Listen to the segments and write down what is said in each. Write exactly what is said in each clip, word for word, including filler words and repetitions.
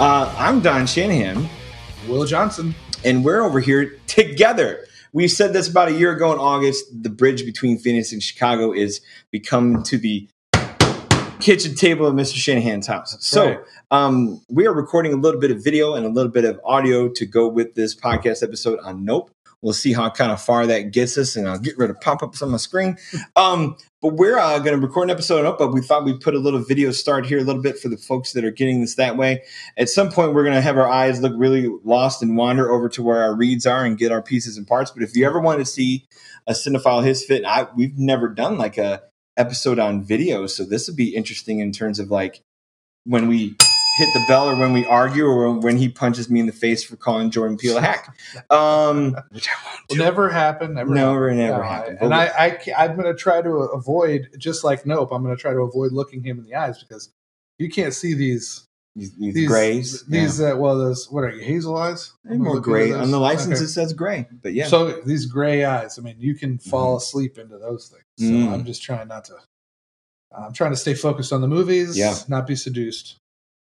Uh, I'm Don Shanahan. Will Johnson. And we're over here together. We said this about a year ago in August. The bridge between Phoenix and Chicago is become to the kitchen table of Mister Shanahan's house. So right. um, we are recording a little bit of video and a little bit of audio to go with this podcast episode on Nope. We'll see how kind of far that gets us, and I'll get rid of pop-ups on my screen. Um, but we're uh, going to record an episode up, but we thought we'd put a little video start here a little bit for the folks that are getting this that way. At some point, we're going to have our eyes look really lost and wander over to where our reads are and get our pieces and parts. But if you ever want to see a Cinephile Hissy Fit, I, we've never done like a episode on video, so this would be interesting in terms of like when we hit the bell or when we argue or when he punches me in the face for calling Jordan Peele a hack. Um, Which I won't do. Never happened. Never, never, happened. never no, happened. And I, I, I'm going to try to avoid, just like Nope, I'm going to try to avoid looking him in the eyes because you can't see these. These, these, these grays. These, yeah. uh, well, those, what are you, hazel eyes? I'm more gray. On the license, okay. It says gray, but yeah. So these gray eyes, I mean, you can fall mm-hmm. asleep into those things. So mm. I'm just trying not to, I'm trying to stay focused on the movies, yeah. not be seduced.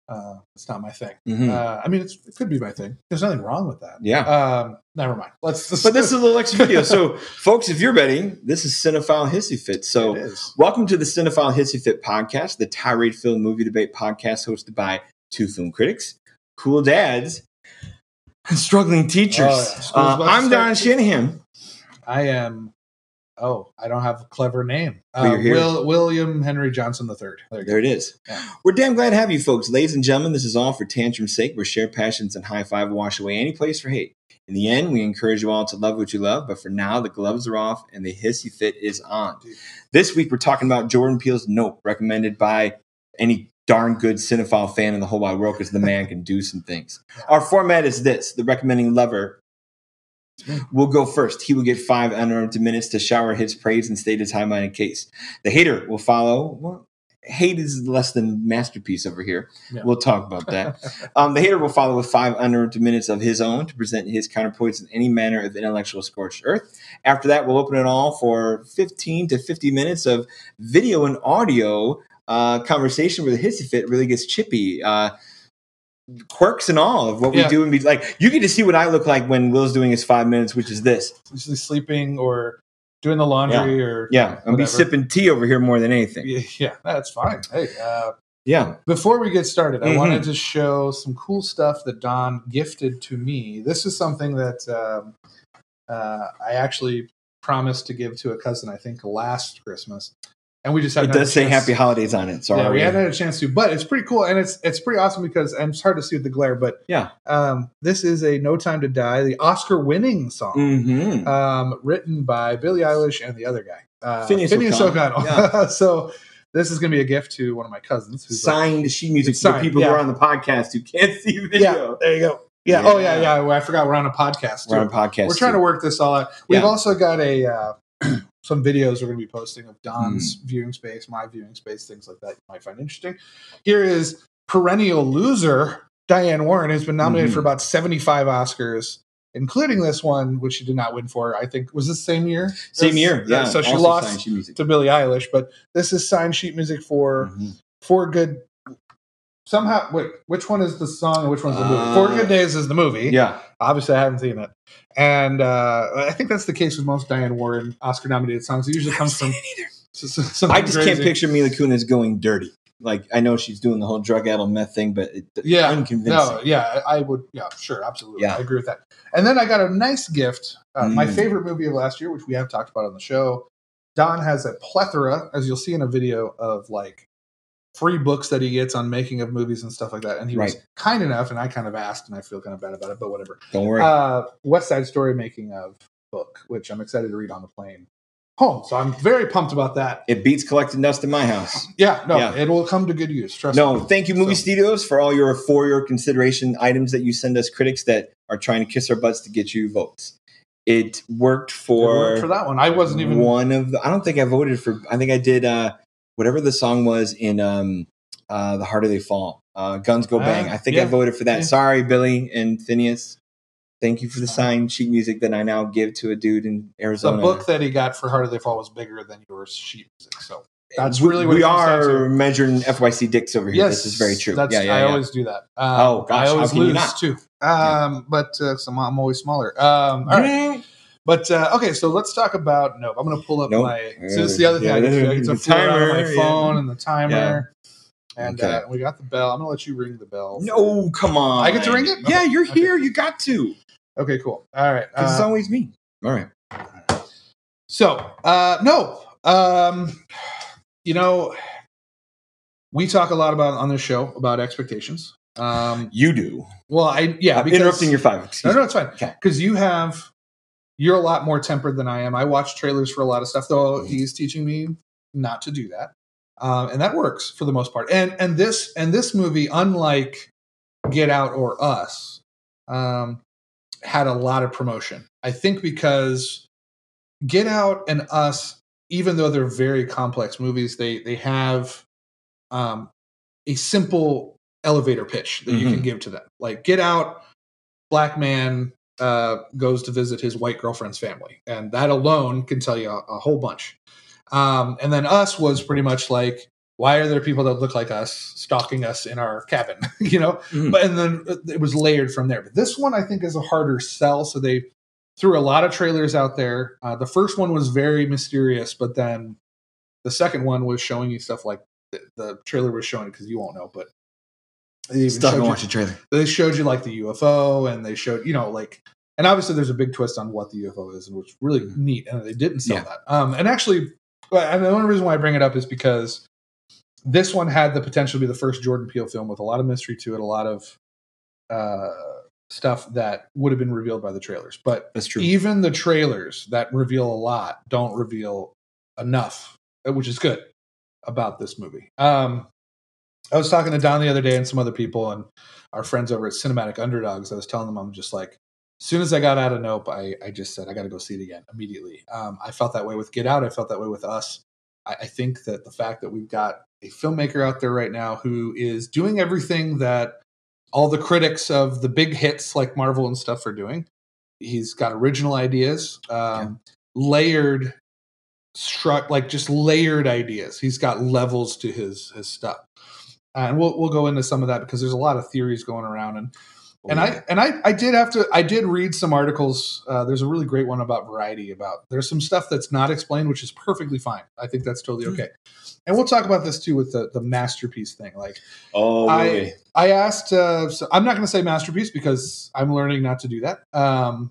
Uh, it's not my thing. Mm-hmm. uh, I mean it's, it could be my thing. There's nothing wrong with that. Yeah. Um, never mind. Let's, let's but this is a little extra video. So folks, if you're ready, this is Cinephile Hissy Fit. So welcome to the Cinephile Hissy Fit podcast, the tirade film movie debate podcast hosted by two film critics, cool dads, and struggling teachers. Oh, yeah. uh, I'm Don Shanahan. I am Oh, I don't have a clever name. Uh, Will, William Henry Johnson the third. There, there it is. Yeah. We're damn glad to have you folks. Ladies and gentlemen, this is all for tantrum's sake, where share passions and high five wash away any place for hate. In the end, we encourage you all to love what you love, but for now, the gloves are off and the hissy fit is on. Dude. This week, we're talking about Jordan Peele's Nope, recommended by any darn good cinephile fan in the whole wide world because the man can do some things. Our format is this, the recommending lover. We'll go first. He will get five uninterrupted minutes to shower his praise and state his high-minded case. The hater will follow. Well, hate is less than masterpiece over here. Yeah. We'll talk about that. um, the hater will follow with five uninterrupted minutes of his own to present his counterpoints in any manner of intellectual scorched earth. After that, we'll open it all for fifteen to fifty minutes of video and audio uh, conversation where the hissy fit really gets chippy. Uh quirks and all of what yeah. we do, and be like, you get to see what I look like when Will's doing his five minutes, which is this, usually sleeping or doing the laundry yeah. or yeah I'll be sipping tea over here more than anything. Yeah, yeah that's fine. Hey, uh yeah before we get started, mm-hmm. I wanted to show some cool stuff that Don gifted to me. This is something that um uh I actually promised to give to a cousin, I think last Christmas. And we just had it does say Happy Holidays on it. Sorry, yeah, we yeah. hadn't had a chance to, but it's pretty cool, and it's it's pretty awesome because and it's hard to see with the glare, but yeah, um, this is a "No Time to Die," the Oscar-winning song, mm-hmm. um, written by Billie Eilish and the other guy, uh, Finneas O'Connell. Yeah. So this is going to be a gift to one of my cousins who's signed like, sheet music for people yeah. who are on the podcast who can't see the video. Yeah, there you go. Yeah. yeah. Oh yeah, yeah. Well, I forgot we're on a podcast. Too. We're on a podcast. We're trying too. to work this all out. We've yeah. also got a. Uh, some videos we're going to be posting of Don's mm. viewing space, my viewing space, things like that you might find interesting. Here is perennial loser Diane Warren, who's been nominated mm-hmm. for about seventy-five Oscars, including this one, which she did not win for, I think. Was this same year? Same this, year, yeah. yeah. So she lost to Billie Eilish, but this is signed sheet music for mm-hmm. For Good... Somehow, wait, which one is the song and which one's the movie? Uh, Four Good Days is the movie. Yeah. Obviously, I haven't seen it. And uh, I think that's the case with most Diane Warren Oscar-nominated songs. It usually I comes from... I just crazy. Can't picture Mila Kunis going dirty. Like, I know she's doing the whole drug-addled meth thing, but it, yeah, unconvincing. No, yeah, I would... Yeah, sure, absolutely. Yeah. I agree with that. And then I got a nice gift. Uh, mm. My favorite movie of last year, which we have talked about on the show. Don has a plethora, as you'll see in a video, of like... free books that he gets on making of movies and stuff like that. And he right. was kind enough, and I kind of asked, and I feel kind of bad about it, but whatever. Don't worry. Uh, West Side Story making of book, which I'm excited to read on the plane home. So I'm very pumped about that. It beats collecting dust in my house. Yeah, no, yeah. it will come to good use. Trust no, me. No, thank you, Movie so. Studios, for all your for your consideration items that you send us critics that are trying to kiss our butts to get you votes. It worked for, it worked for that one. I wasn't even one of the, I don't think I voted for, I think I did, uh, whatever the song was in um, uh, The Heart of They Fall, uh, Guns Go Bang. Uh, I think yeah. I voted for that. Yeah. Sorry, Billy and Finneas. Thank you for the signed sheet music that I now give to a dude in Arizona. The book that he got for Heart of They Fall was bigger than your sheet music. So That's really what we are measuring F Y C dicks over here. Yes, this is very true. That's, yeah, yeah, I yeah. always do that. Um, oh gosh, I always how can lose you not? Too. Um, yeah. But uh, so I'm, I'm always smaller. Um, all right. But uh, okay, so let's talk about Nope. I'm going to pull up nope. my. So this is the other thing. Yeah, I get to, I get to timer, on my phone yeah. and the timer. Yeah. And okay. uh, we got the bell. I'm going to let you ring the bell. No, come on. I get to ring it? Okay. Yeah, you're okay. here. You got to. Okay, cool. All right. Uh, it's always me. All right. All right. So, uh, no. Um, you know, we talk a lot about on this show about expectations. Um, you do. Well, I yeah. Because, interrupting your five. No, no, it's fine. Because okay. you have, you're a lot more tempered than I am. I watch trailers for a lot of stuff, though he's teaching me not to do that. Um, and that works for the most part. And and this and this movie, unlike Get Out or Us, um, had a lot of promotion. I think because Get Out and Us, even though they're very complex movies, they they have um, a simple elevator pitch that mm-hmm. you can give to them. Like Get Out, black man uh, goes to visit his white girlfriend's family, and that alone can tell you a, a whole bunch. Um, and then Us was pretty much like, why are there people that look like us stalking us in our cabin, you know? Mm. But and then it was layered from there. But this one, I think, is a harder sell. So they threw a lot of trailers out there. Uh, the first one was very mysterious, but then the second one was showing you stuff like the, the trailer was showing because you won't know, but they even showed you, watch the trailer. They showed you like the U F O, and they showed, you know, like. And obviously, there's a big twist on what the U F O is, which is really mm. neat, and they didn't sell yeah. that. Um, and actually. And the only reason why I bring it up is because this one had the potential to be the first Jordan Peele film with a lot of mystery to it, a lot of uh, stuff that would have been revealed by the trailers. But that's true. Even the trailers that reveal a lot don't reveal enough, which is good about this movie. Um, I was talking to Don the other day and some other people and our friends over at Cinematic Underdogs. I was telling them I'm just like, as soon as I got out of Nope, I, I just said, I got to go see it again immediately. Um, I felt that way with Get Out. I felt that way with Us. I, I think that the fact that we've got a filmmaker out there right now who is doing everything that all the critics of the big hits like Marvel and stuff are doing. He's got original ideas, um, yeah. layered, struck like just layered ideas. He's got levels to his his stuff. Uh, and we'll we'll go into some of that because there's a lot of theories going around. And And I and I, I did have to I did read some articles. Uh, there's a really great one about Variety about there's some stuff that's not explained, which is perfectly fine. I think that's totally okay. And we'll talk about this too with the, the masterpiece thing. Like, oh, I really? I asked. Uh, so I'm not going to say masterpiece because I'm learning not to do that. Um,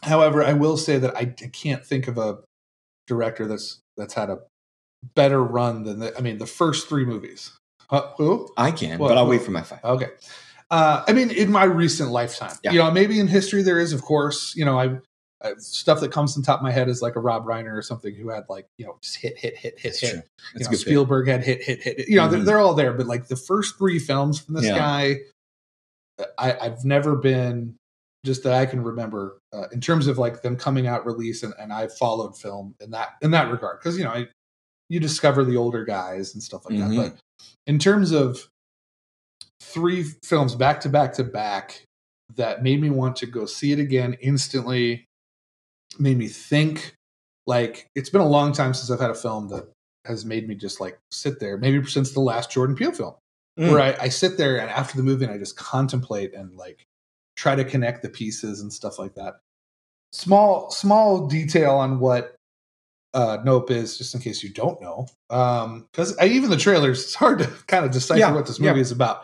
however, I will say that I can't think of a director that's that's had a better run than the, I mean the first three movies. Huh, who I can, well, but I'll who? wait for my five. Okay. Uh, I mean, in my recent lifetime, yeah. you know, maybe in history there is, of course, you know, I, I stuff that comes on top of my head is like a Rob Reiner or something who had like, you know, just hit, hit, hit, hit, hit. You know, Spielberg hit. had hit, hit, hit. You know, mm-hmm. they're, they're all there. But like the first three films from this yeah. guy, I, I've never been just that I can remember uh, in terms of like them coming out release. And, and I've followed film in that in that regard, because, you know, I, you discover the older guys and stuff like mm-hmm. that. But in terms of three films back to back to back that made me want to go see it again instantly, made me think. Like, it's been a long time since I've had a film that has made me just like sit there, maybe since the last Jordan Peele film, mm. where I, I sit there and after the movie and I just contemplate and like try to connect the pieces and stuff like that. Small, small detail on what Uh, Nope is, just in case you don't know. Because um, even the trailers, it's hard to kind of decipher yeah, what this movie yeah. is about.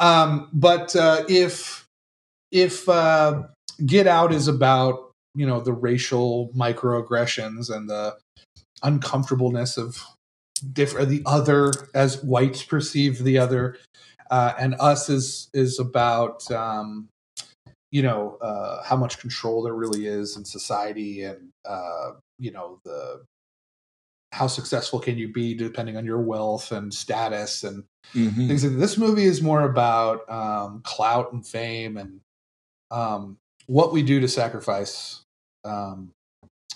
Um, but uh, if if uh, Get Out is about, you know, the racial microaggressions and the uncomfortableness of diff- or the other as whites perceive the other, uh, and Us is is about um, you know uh, how much control there really is in society and uh, you know the how successful can you be depending on your wealth and status and mm-hmm. things like that. This movie is more about um, clout and fame and um, what we do to sacrifice um,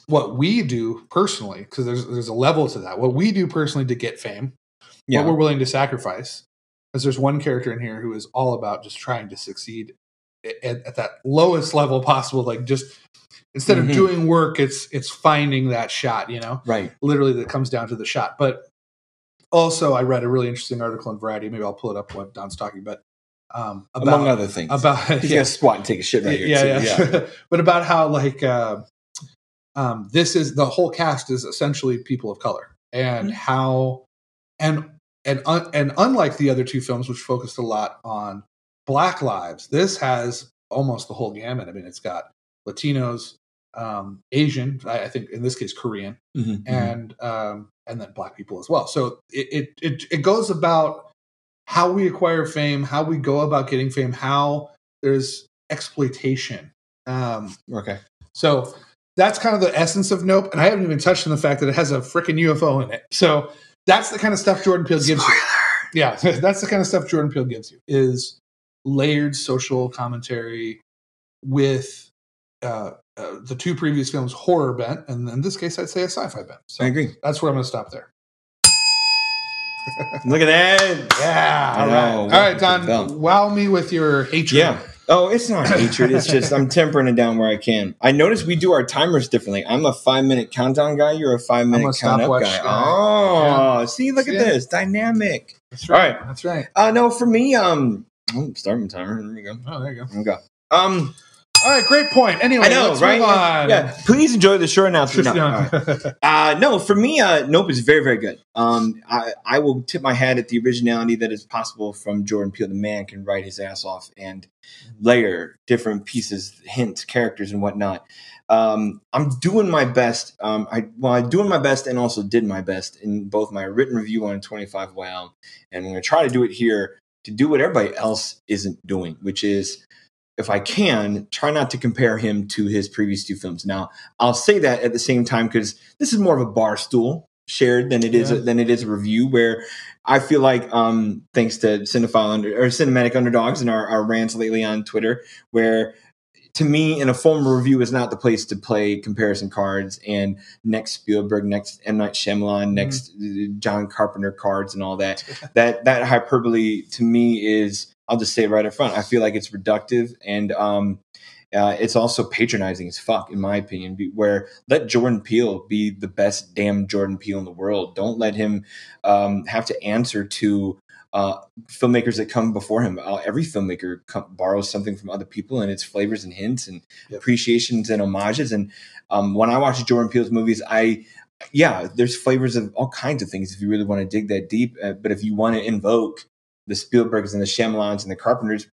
what we do personally, because there's there's a level to that. What we do personally to get fame, yeah. what we're willing to sacrifice. Because there's one character in here who is all about just trying to succeed at, at that lowest level possible, like just. Instead mm-hmm. of doing work, it's it's finding that shot, you know? Right. Literally, that comes down to the shot. But Also, I read a really interesting article in Variety. Maybe I'll pull it up while Don's talking, but um, about, among other things, about he's yeah. gonna squat and take a shit right here. Yeah, too. yeah. yeah. But about how like uh, um, this is the whole cast is essentially people of color, and mm-hmm. how and and un, and unlike the other two films, which focused a lot on Black lives, this has almost the whole gamut. I mean, it's got Latinos, um, Asian, I, I think in this case Korean, mm-hmm, and mm-hmm. um, and then Black people as well. So it it it, it goes about how we acquire fame, how we go about getting fame, how there's exploitation. Um, okay. So that's kind of the essence of Nope. And I haven't even touched on the fact that it has a freaking U F O in it. So that's the kind of stuff Jordan Peele gives Spoiler. you. Yeah. That's the kind of stuff Jordan Peele gives you, is layered social commentary with uh, uh, the two previous films, horror bent. And in this case, I'd say a sci-fi bent. So I agree. That's where I'm going to stop there. Look at that. Yeah. All right. All right, Don, wow me with your hatred. Yeah. Oh, it's not hatred. It's just I'm tempering it down where I can. I noticed we do our timers differently. I'm a five-minute countdown guy. You're a five-minute count-up guy. Oh, yeah. see, look yeah. at this. Dynamic. That's right. All right. That's right. Uh, no, for me, um, I'm starting the timer. There we go. Oh, there you go. There we go. Um, All right, great point. Anyway, I know, let's right? move on. Yeah, please enjoy the short announcement. No, right. uh, no for me, uh, Nope is very, very good. Um, I, I will tip my hat at the originality that is possible from Jordan Peele. The man can write his ass off and layer different pieces, hints, characters, and whatnot. Um, I'm doing my best. Um, I well, I'm doing my best and also did my best in both my written review on twenty-five Wow, and I'm going to try to do it here to do what everybody else isn't doing, which is, if I can, try not to compare him to his previous two films. Now, I'll say that at the same time because this is more of a bar stool shared than it is yeah. a, than it is a review. Where I feel like, um, thanks to Cinephile under, or Cinematic Underdogs and our, our rants lately on Twitter, where to me, in a formal review is not the place to play comparison cards and next Spielberg, next M. Night Shyamalan, next mm-hmm. John Carpenter cards and all that. that that hyperbole to me is, I'll just say it right up front, I feel like it's reductive, and um, uh, it's also patronizing as fuck, in my opinion, be, where let Jordan Peele be the best damn Jordan Peele in the world. Don't let him um, have to answer to uh, filmmakers that come before him. Uh, every filmmaker com- borrows something from other people, and it's flavors and hints and yep. appreciations and homages. And um, when I watch Jordan Peele's movies, I yeah, there's flavors of all kinds of things if you really want to dig that deep. Uh, but if you want to invoke the Spielbergs and the Shyamalans and the Carpenters,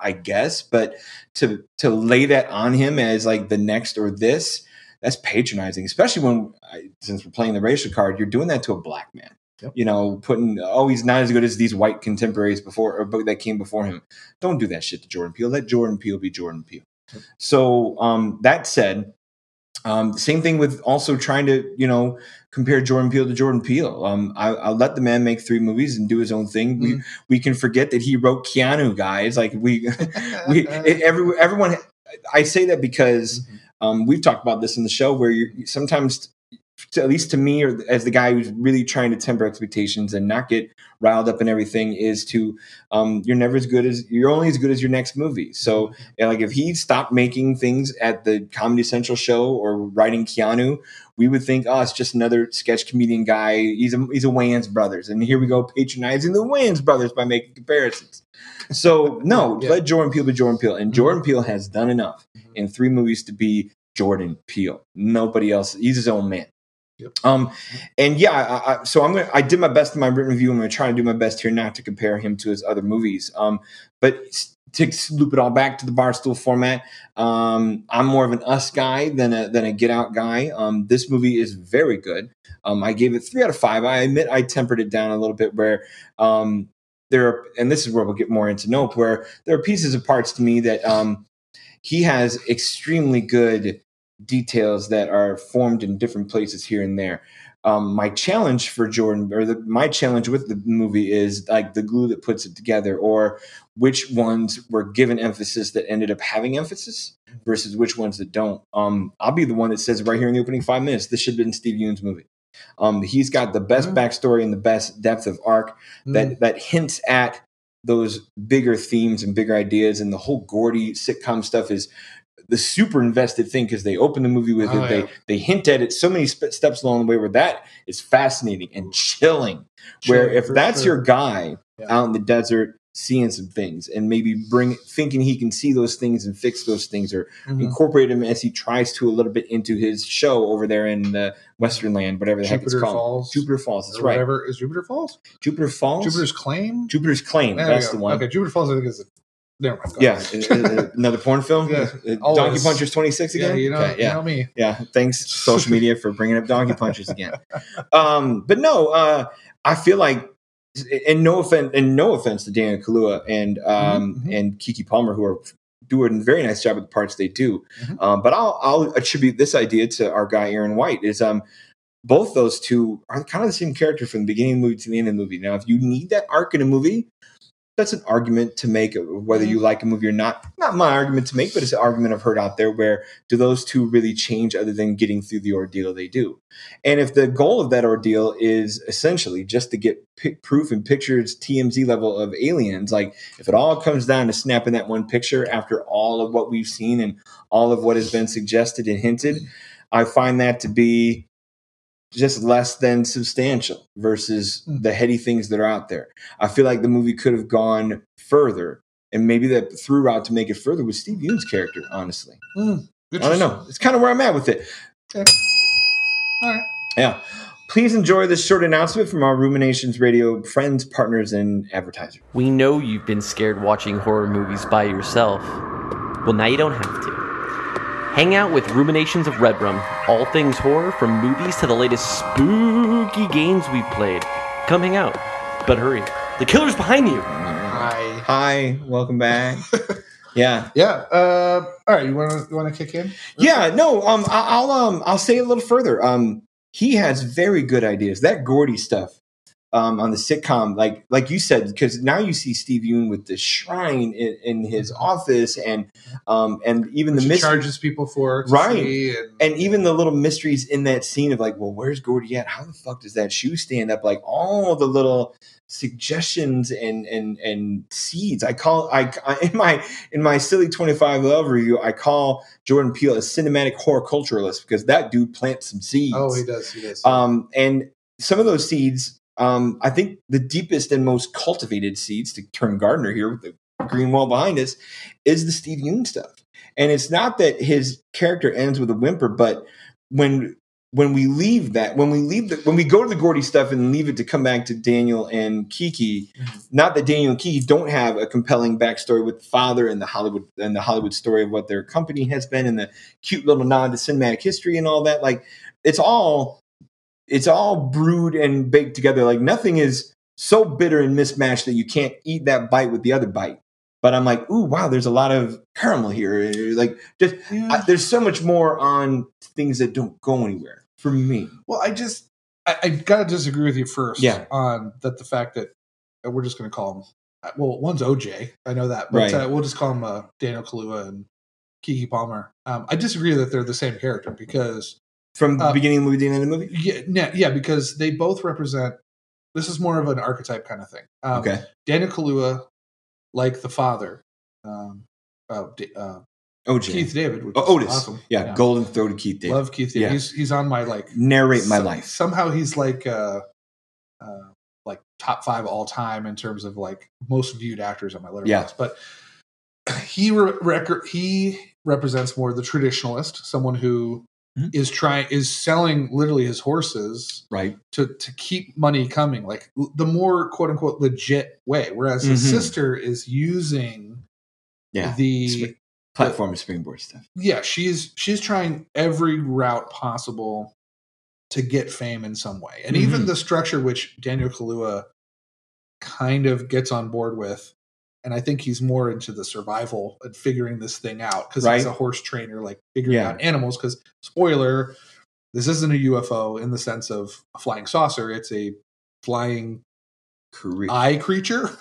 I guess, but to to lay that on him as like the next or this, that's patronizing, especially when, since we're playing the racial card, you're doing that to a Black man. Yep. You know, putting, oh, he's not as good as these white contemporaries before or that came before him. Don't do that shit to Jordan Peele. Let Jordan Peele be Jordan Peele. Yep. So um, that said, Um, same thing with also trying to, you know, compare Jordan Peele to Jordan Peele. Um, I, I'll let the man make three movies and do his own thing. Mm-hmm. We we can forget that he wrote Keanu, guys. Like we, we it, every, everyone. I say that because mm-hmm. um, we've talked about this in the show where you're, sometimes, to, at least to me, or as the guy who's really trying to temper expectations and not get riled up and everything, is to um, you're never as good as you're only as good as your next movie. So, yeah, like if he stopped making things at the Comedy Central show or writing Keanu, we would think, oh, it's just another sketch comedian guy. He's a he's a Wayans brothers, and here we go patronizing the Wayans brothers by making comparisons. So, no, yeah. let Jordan Peele be Jordan Peele, and mm-hmm. Jordan Peele has done enough mm-hmm. in three movies to be Jordan Peele. Nobody else. He's his own man. Yep. Um, and yeah, I, I, so I'm gonna, I did my best in my written review. I'm going to try to do my best here not to compare him to his other movies. Um, but to loop it all back to the Barstool format, um, I'm more of an Us guy than a, than a Get Out guy. Um, this movie is very good. Um, I gave it three out of five. I admit I tempered it down a little bit where, um, there are, and this is where we'll get more into Nope, where there are pieces of parts to me that, um, he has extremely good details that are formed in different places here and there. Um, my challenge for Jordan, or the, my challenge with the movie, is like the glue that puts it together, or which ones were given emphasis that ended up having emphasis versus which ones that don't. Um, I'll be the one that says right here in the opening five minutes, this should have been Steve Yoon's movie. Um, he's got the best mm. backstory and the best depth of arc mm. that that hints at those bigger themes and bigger ideas, and the whole Gordy sitcom stuff is the super invested thing because they open the movie with oh, it. Yeah. They they hint at it so many sp- steps along the way, where that is fascinating and chilling. Chilling where if that's sure. your guy yeah. out in the desert seeing some things and maybe bring thinking he can see those things and fix those things or mm-hmm. incorporate him as he tries to a little bit into his show over there in the Western land, whatever the Jupiter heck it's called. Falls. Jupiter Falls. That's or right. Whatever is Jupiter Falls? Jupiter Falls. Jupiter's Claim. Jupiter's Claim. There that's the one. Okay, Jupiter Falls. I think is. A- Never mind. Yeah, another porn film. Yeah, Donkey Punchers twenty-six again. Yeah, you know, okay, yeah. You know me. Yeah, thanks social media for bringing up Donkey Punchers again. Um, but no, uh, I feel like, and no offense, and no offense to Daniel Kaluuya and um, mm-hmm. and Keke Palmer, who are doing a very nice job at the parts they do. Mm-hmm. Um, but I'll I'll attribute this idea to our guy Aaron White. Is um. Both those two are kind of the same character from the beginning of the movie to the end of the movie. Now, if you need that arc in a movie, that's an argument to make whether you like a movie or not. Not my argument to make, but it's an argument I've heard out there where do those two really change other than getting through the ordeal they do? And if the goal of that ordeal is essentially just to get p- proof and pictures T M Z level of aliens, like if it all comes down to snapping that one picture after all of what we've seen and all of what has been suggested and hinted, I find that to be just less than substantial versus the heady things that are out there. I feel like the movie could have gone further, and maybe that through route to make it further was Steve Yoon's character, honestly. Mm, I don't know. It's kind of where I'm at with it. Okay. All right. Yeah. Please enjoy this short announcement from our Ruminations Radio friends, partners, and advertisers. We know you've been scared watching horror movies by yourself. Well, now you don't have to. Hang out with Ruminations of Red Rum, all things horror, from movies to the latest spooky games we've played. Come hang out, but hurry. The killer's behind you. Hi. Hi, welcome back. Yeah. Yeah. Uh, all right, you want you want to kick in? Yeah, no, um, I'll um, I'll say it a little further. Um, he has very good ideas. That Gordy stuff. Um, on the sitcom, like like you said, because now you see Steve Yoon with the shrine in, in his office, and um, and even Which the mystery charges people for to right, see and, and even the little mysteries in that scene of like, well, where's Gordy at? How the fuck does that shoe stand up? Like all the little suggestions and and and seeds. I call I, I in my in my silly twenty-five Love review, I call Jordan Peele a cinematic horticulturalist because that dude plants some seeds. Oh, he does. He does. Um, and some of those seeds. Um, I think the deepest and most cultivated seeds, to turn gardener here with the green wall behind us, is the Steve Yoon stuff. And it's not that his character ends with a whimper, but when when we leave that, when we leave the, when we go to the Gordy stuff and leave it to come back to Daniel and Keke, mm-hmm. not that Daniel and Keke don't have a compelling backstory with the father and the Hollywood and the Hollywood story of what their company has been and the cute little nod to cinematic history and all that. Like it's all. It's all brewed and baked together. Like nothing is so bitter and mismatched that you can't eat that bite with the other bite. But I'm like, ooh, wow, there's a lot of caramel here. Like just yeah. I, there's so much more on things that don't go anywhere for me. Well, I just, I, I got to disagree with you first yeah. on that. The fact that we're just going to call him, well, one's O J. I know that, but right. uh, we'll just call him uh, Daniel Kaluuya and Keke Palmer. Um, I disagree that they're the same character because From the uh, beginning of the movie to the end of the movie? Yeah, yeah, because they both represent – this is more of an archetype kind of thing. Um, okay. Daniel Kaluuya, like the father, um, uh, uh, O J. Keith David. Which oh, Otis. Awesome. Yeah, yeah, golden-throated Keith David. Love Keith David. Yeah. He's, he's on my like – Narrate my some, life. Somehow he's like uh, uh, like top five all-time in terms of like most viewed actors on my Letterboxd. Yeah. But he, re- rec- he represents more the traditionalist, someone who – Mm-hmm. is trying is selling literally his horses right to to keep money coming, like the more quote unquote legit way, whereas mm-hmm. his sister is using yeah the Sp- platform the, of springboard stuff. Yeah, she's she's trying every route possible to get fame in some way, and mm-hmm. even the structure which Daniel Kaluuya kind of gets on board with. And I think he's more into the survival and figuring this thing out because right. he's a horse trainer, like figuring yeah. out animals. Because spoiler, this isn't a U F O in the sense of a flying saucer; it's a flying Cre- eye creature.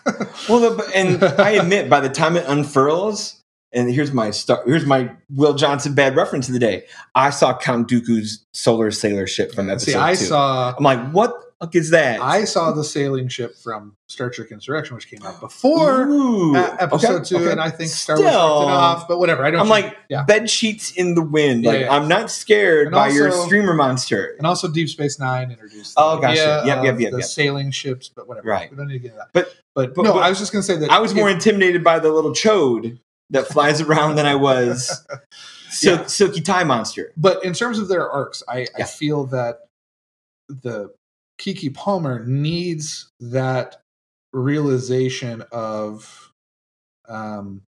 Well, the, and I admit, by the time it unfurls, and here's my star, here's my Will Johnson bad reference of the day. I saw Count Dooku's solar sailor ship from episode See, I two. Saw. I'm like, what? fuck is that? I saw the sailing ship from Star Trek Insurrection, which came out before Ooh, uh, episode okay, two, okay. and I think Star Still, Wars started off, but whatever. I don't I'm know. like, yeah. bed sheets in the wind. Like, yeah, yeah. I'm not scared and by also, your streamer monster. And also Deep Space Nine introduced the oh, gotcha. yep, yep, yep, the yep. sailing ships, but whatever. Right. We don't need to get into that. But, but, but no, but, I was just going to say that. I was more if, intimidated by the little chode that flies around than I was Sil- yeah. Silky Tie Monster. But in terms of their arcs, I, yeah. I feel that the Keke Palmer needs that realization of um,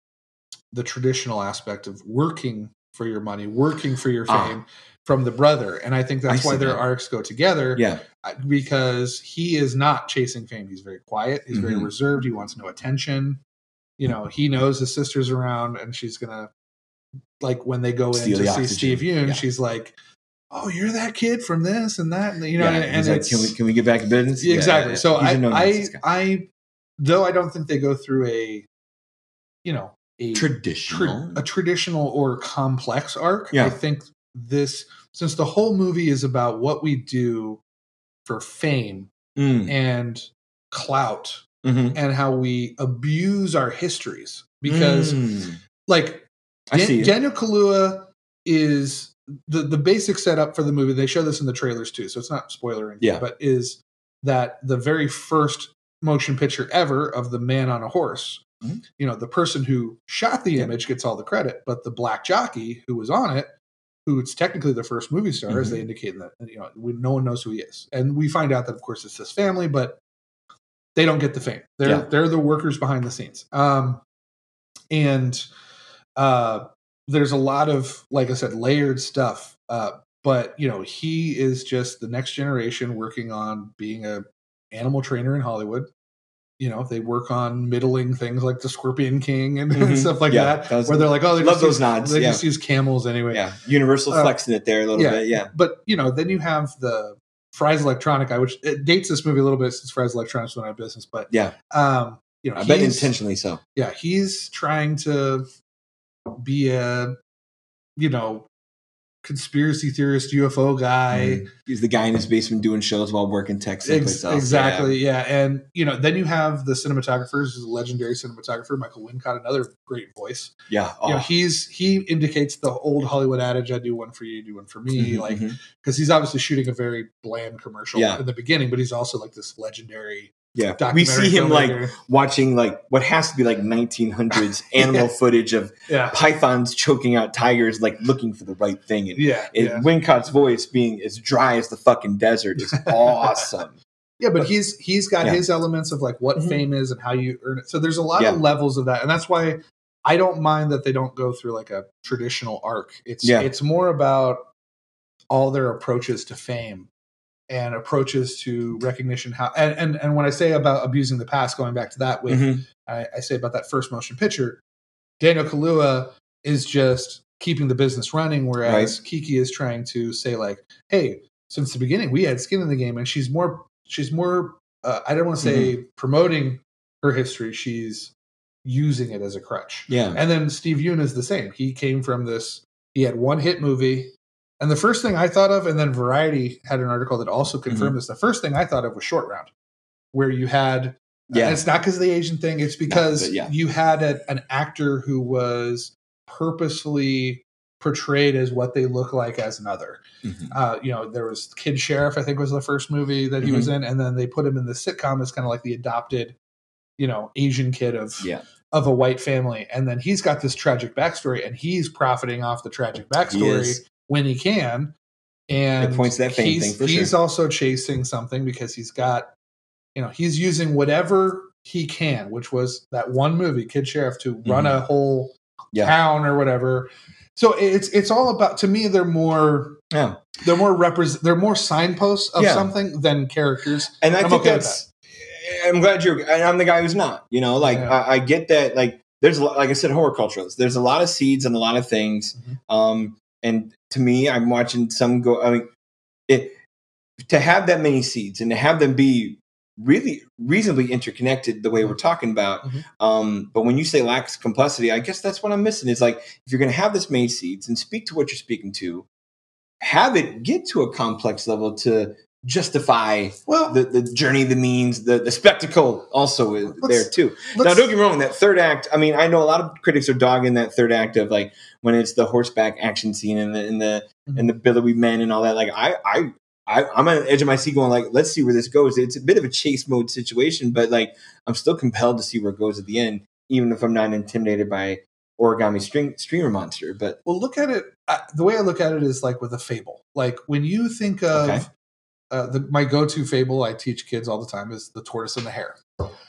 the traditional aspect of working for your money, working for your fame ah. from the brother. And I think that's I why their that. arcs go together. Yeah. Because he is not chasing fame. He's very quiet. He's mm-hmm. very reserved. He wants no attention. You know, he knows his sister's around and she's going to, like, when they go Steal in to see oxygen. Steve Yoon, yeah. she's like, oh, you're that kid from this and that. And, you know, yeah, and, and like, it's, can we, can we get back to business? Exactly. Yeah, so I, I, I, though I don't think they go through a, you know, a traditional, tra- a traditional or complex arc. Yeah. I think this, since the whole movie is about what we do for fame mm. and clout mm-hmm. and how we abuse our histories, because mm. like, Dan- Daniel Kaluuya is the, the basic setup for the movie. They show this in the trailers too, so it's not spoilering. Yeah. But is that the very first motion picture ever of the man on a horse? Mm-hmm. You know, the person who shot the yeah. image gets all the credit, but the black jockey who was on it, who's technically the first movie star, mm-hmm. as they indicate in that, you know, we, no one knows who he is, and we find out that of course it's his family, but they don't get the fame. They're yeah. they're the workers behind the scenes, um, and. Uh, there's a lot of, like I said, layered stuff. Uh, but you know, he is just the next generation working on being a animal trainer in Hollywood. You know, they work on middling things like the Scorpion King and, mm-hmm. and stuff like yeah, that, that was, where they're like, oh, they love just those use, nods. They yeah. just use camels anyway. Yeah, Universal uh, flexing it there a little yeah, bit. Yeah, but you know, then you have the Fry's Electronica, which it dates this movie a little bit since Fry's Electronics went out of business. But yeah, um, you know, I bet intentionally so. Yeah, he's trying to be a, you know, conspiracy theorist U F O guy. Mm. He's the guy in his basement doing shows while working tech someplace else. Exactly, yeah. yeah. And, you know, then you have the cinematographers, the legendary cinematographer, Michael Wincott, another great voice. Yeah. Oh. You know, he's he indicates the old Hollywood adage, I do one for you, do one for me. Mm-hmm, like, because mm-hmm. he's obviously shooting a very bland commercial yeah. in the beginning, but he's also like this legendary. Yeah, we see him filmmaker. like watching like what has to be like nineteen hundreds animal yeah. footage of yeah. pythons choking out tigers, like looking for the right thing. And, yeah, and yeah. Wincott's voice being as dry as the fucking desert is awesome. Yeah, but, but he's he's got yeah. his elements of like what mm-hmm. fame is and how you earn it. So there's a lot yeah. of levels of that, and that's why I don't mind that they don't go through like a traditional arc. It's yeah. it's more about all their approaches to fame. And approaches to recognition, how and, and and when I say about abusing the past, going back to that with mm-hmm. I, I say about that first motion picture, Daniel Kaluuya is just keeping the business running, whereas right. Keke is trying to say like, hey, since the beginning we had skin in the game, and she's more she's more uh, I don't want to say mm-hmm. promoting her history, she's using it as a crutch. Yeah, and then Steve Yoon is the same. He came from this. He had one hit movie. And the first thing I thought of, and then Variety had an article that also confirmed mm-hmm. this. The first thing I thought of was Short Round, where you had, yeah. and it's not because of the Asian thing, it's because no, yeah. you had a, an actor who was purposefully portrayed as what they look like as another. Mm-hmm. Uh, you know, there was Kid Sheriff, I think was the first movie that he mm-hmm. was in. And then they put him in the sitcom as kind of like the adopted, you know, Asian kid of, yeah. of a white family. And then he's got this tragic backstory and he's profiting off the tragic backstory. When he can, and it points that fame he's, thing for he's sure. also chasing something because he's got, you know, he's using whatever he can, which was that one movie, Kid Sheriff, to mm-hmm. run a whole yeah. town or whatever. So it's it's all about, to me, they're more yeah. they're more repre- they're more signposts of yeah. something than characters, and I I'm think okay that's. That. I'm glad you're. And I'm the guy who's not. You know, like yeah. I, I get that. Like there's a lot, like I said, horror culture. There's a lot of seeds and a lot of things. Mm-hmm. Um, And to me, I'm watching some go. I mean, it, to have that many seeds and to have them be really reasonably interconnected the way we're talking about. Mm-hmm. Um, but when you say lacks complexity, I guess that's what I'm missing is like, if you're going to have this many seeds and speak to what you're speaking to, have it get to a complex level to justify well, the, the journey, the means, the, the spectacle also is there too. Now, don't get me wrong, that third act, I mean, I know a lot of critics are dogging that third act of like when it's the horseback action scene and the, and the, mm-hmm. and the billowy men and all that. Like I, I, I, I'm on the edge of my seat going like, let's see where this goes. It's a bit of a chase mode situation, but like, I'm still compelled to see where it goes at the end, even if I'm not intimidated by origami string, streamer monster. But well, look at it. I, the way I look at it is like with a fable, like when you think of, okay. Uh, the, my go-to fable I teach kids all the time is The Tortoise and the Hare.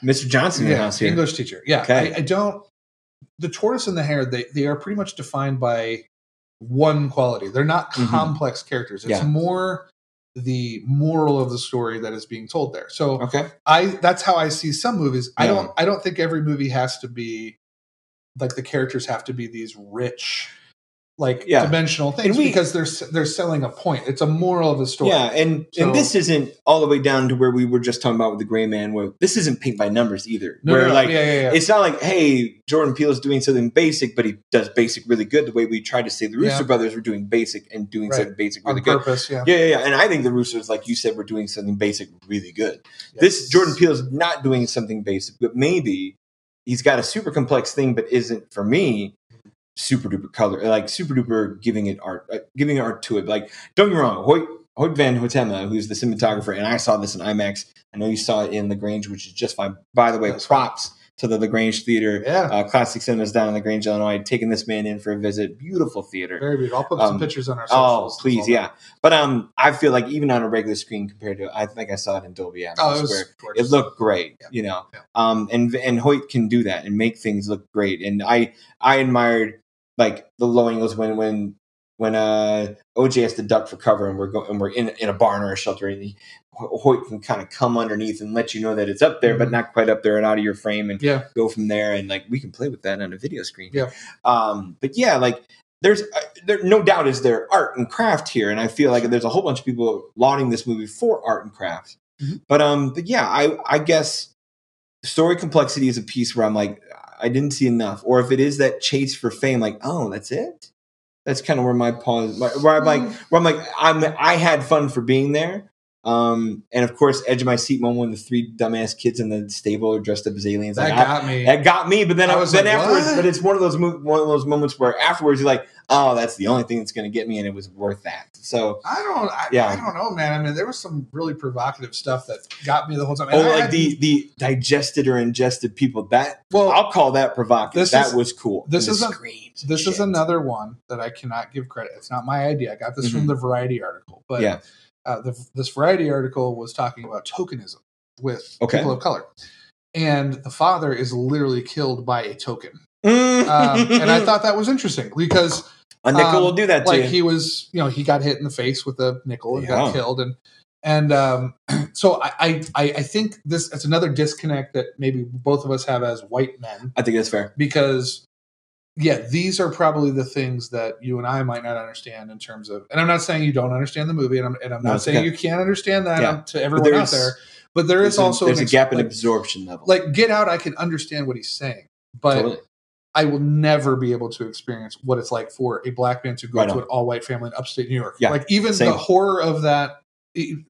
Mister Johnson in yeah, the house here. English teacher. Yeah. Okay. I, I don't – the tortoise and the hare, they, they are pretty much defined by one quality. They're not mm-hmm. complex characters. It's yeah. more the moral of the story that is being told there. So okay. I that's how I see some movies. Yeah. I don't I don't think every movie has to be – like the characters have to be these rich – like yeah. dimensional things we, because they're they're selling a point. It's a moral of a story. Yeah, and so, and this isn't all the way down to where we were just talking about with The Gray Man. Where this isn't paint by numbers either. No, where no, like yeah, yeah, yeah. it's not like hey, Jordan Peele is doing something basic, but he does basic really good. The way we tried to say the Russo yeah. brothers were doing basic and doing right. something basic really good. On purpose, yeah. yeah, yeah, yeah. And I think the Russos, like you said, were doing something basic really good. Yes. This Jordan Peele is not doing something basic, but maybe he's got a super complex thing, but isn't for me. Super duper color, like super duper giving it art, uh, giving art to it. Like, don't get me wrong, Hoyt, Hoyt Van Hoytema, who's the cinematographer, and I saw this in IMAX. I know you saw it in LaGrange, which is just fine. By the way, that's props fun. To the LaGrange Theater, yeah. uh, classic cinemas down in LaGrange, Illinois. Taking this man in for a visit, beautiful theater, very beautiful. I'll put um, some pictures on our socials. Oh, please, yeah. That. But um, I feel like even on a regular screen compared to, I think I saw it in Dolby Atmos, oh, it was where it looked great, yeah. you know. Yeah. Um, and and Hoyt can do that and make things look great. And I I admired. Like the low angles when when when uh, O J has to duck for cover and we're go- and we're in in a barn or a shelter and he, Hoyt can kind of come underneath and let you know that it's up there mm-hmm. but not quite up there and out of your frame and yeah. go from there and like we can play with that on a video screen. Yeah. Um, but yeah, like there's uh, there no doubt is there art and craft here and I feel like there's a whole bunch of people lauding this movie for art and craft. Mm-hmm. But um, but yeah, I I guess story complexity is a piece where I'm like. I didn't see enough. Or if it is that chase for fame, like, oh, that's it? That's kind of where my pause, where I'm like, where I'm like, I'm, I had fun for being there. Um, and of course, edge of my seat moment when the three dumbass kids in the stable are dressed up as aliens. That like, got I, me. That got me. But then I, I was then like, afterwards, what? But it's one of those mo- one of those moments where afterwards you're like, oh, that's the only thing that's going to get me, and it was worth that. So I don't, I, yeah. I don't know, man. I mean, there was some really provocative stuff that got me the whole time. And oh, I like the the digested or ingested people. That well, I'll call that provocative. That is, was cool. This is screams. This shit. Is another one that I cannot give credit. It's not my idea. I got this mm-hmm. from the Variety article, but yeah. Uh, the, this Variety article was talking about tokenism with okay. people of color. And the father is literally killed by a token. um, and I thought that was interesting because a nickel um, will do that to like you. He was, you know, he got hit in the face with a nickel and yeah. got killed. And, and um, so I, I, I think this, it's another disconnect that maybe both of us have as white men. I think that's fair. Because yeah, these are probably the things that you and I might not understand in terms of, and I'm not saying you don't understand the movie, and I'm, and I'm no, not saying okay. you can't understand that yeah. to everyone out there, but there is also a, there's an ex- a gap in like, absorption level. Like Get Out, I can understand what he's saying, but totally. I will never be able to experience what it's like for a black man to go right to on. An all-white family in upstate New York. Yeah. Like even Same. The horror of that,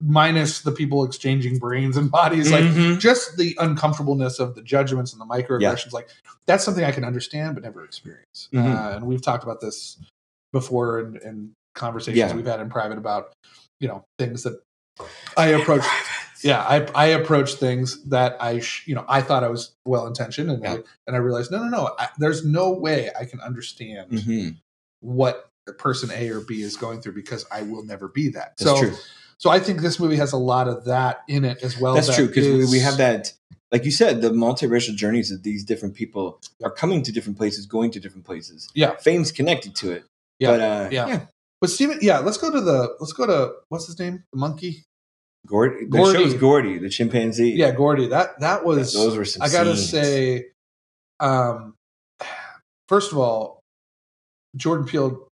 minus the people exchanging brains and bodies, like mm-hmm. just the uncomfortableness of the judgments and the microaggressions, yeah. like that's something I can understand but never experience. Mm-hmm. Uh, and we've talked about this before in, in conversations yeah. we've had in private about, you know, things that I approach. Yeah, I I approach things that I, sh- you know, I thought I was well intentioned, and yeah. I, and I realized no, no, no, I, there's no way I can understand mm-hmm. what person A or B is going through because I will never be that. That's so. True. So I think this movie has a lot of that in it as well. That's that true, because we have that, like you said, the multiracial journeys of these different people are coming to different places, going to different places. Yeah, fame's connected to it. Yeah, but, uh, yeah. yeah. But Steven, yeah, let's go to the let's go to what's his name, the monkey, Gordy. The show is Gordy, the chimpanzee. Yeah, Gordy. That that was. Yeah, those were some. I gotta scenes. say, um, first of all, Jordan Peele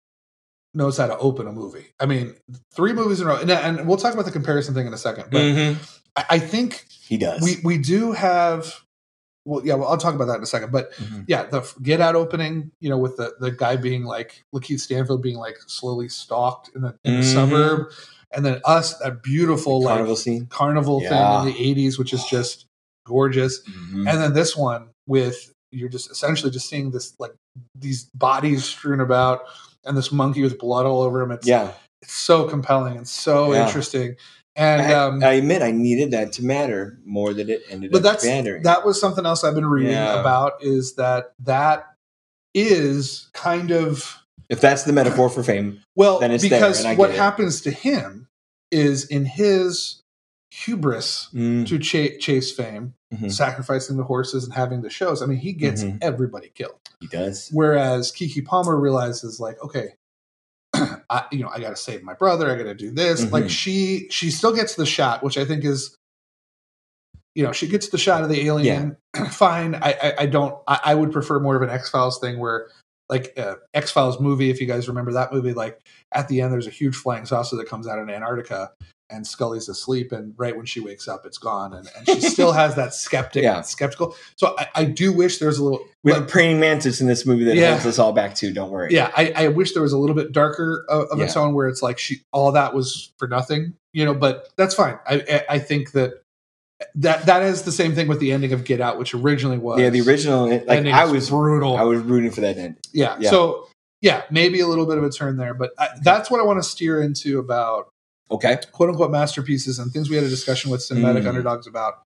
knows how to open a movie. I mean, three movies in a row. And, and we'll talk about the comparison thing in a second. But mm-hmm. I, I think he does. We we do have – well, yeah, well, I'll talk about that in a second. But, mm-hmm. yeah, the Get Out opening, you know, with the, the guy being like – Lakeith Stanfield being like slowly stalked in the, in the mm-hmm. suburb. And then Us, that beautiful like, carnival scene, carnival yeah. thing in the eighties, which is just gorgeous. Mm-hmm. And then this one with you're just essentially just seeing this like these bodies strewn about and this monkey with blood all over him. It's yeah. it's so compelling and so yeah. interesting. And I, um, I admit I needed that to matter more than it ended but up that's, mattering. That was something else I've been reading yeah. about is that that is kind of. If that's the metaphor for fame, well, then it's because there, what happens to him is in his hubris mm. to cha- chase fame, mm-hmm. sacrificing the horses and having the shows. I mean, he gets mm-hmm. everybody killed. He does. Whereas Keke Palmer realizes, like, okay, I, you know, I got to save my brother. I got to do this. Mm-hmm. Like she, she still gets the shot, which I think is, you know, she gets the shot of the alien. Yeah. Fine. I, I, I don't. I, I would prefer more of an X-Files thing where. Like uh, X-Files movie, if you guys remember that movie, like at the end, there's a huge flying saucer that comes out in Antarctica and Scully's asleep. And right when she wakes up, it's gone. And, and she still has that skeptic, yeah. skeptical. So I, I do wish there's a little. We have like, a praying mantis in this movie that yeah. holds us all back too. Don't worry. Yeah. I, I wish there was a little bit darker of, of yeah. its own where it's like she all that was for nothing, you know, but that's fine. I I think that. That that is the same thing with the ending of Get Out, which originally was yeah the original like I was brutal. I was rooting for that end. Yeah. yeah, so yeah, maybe a little bit of a turn there, but I, that's what I want to steer into about okay quote unquote masterpieces and things we had a discussion with Cinematic mm. Underdogs about.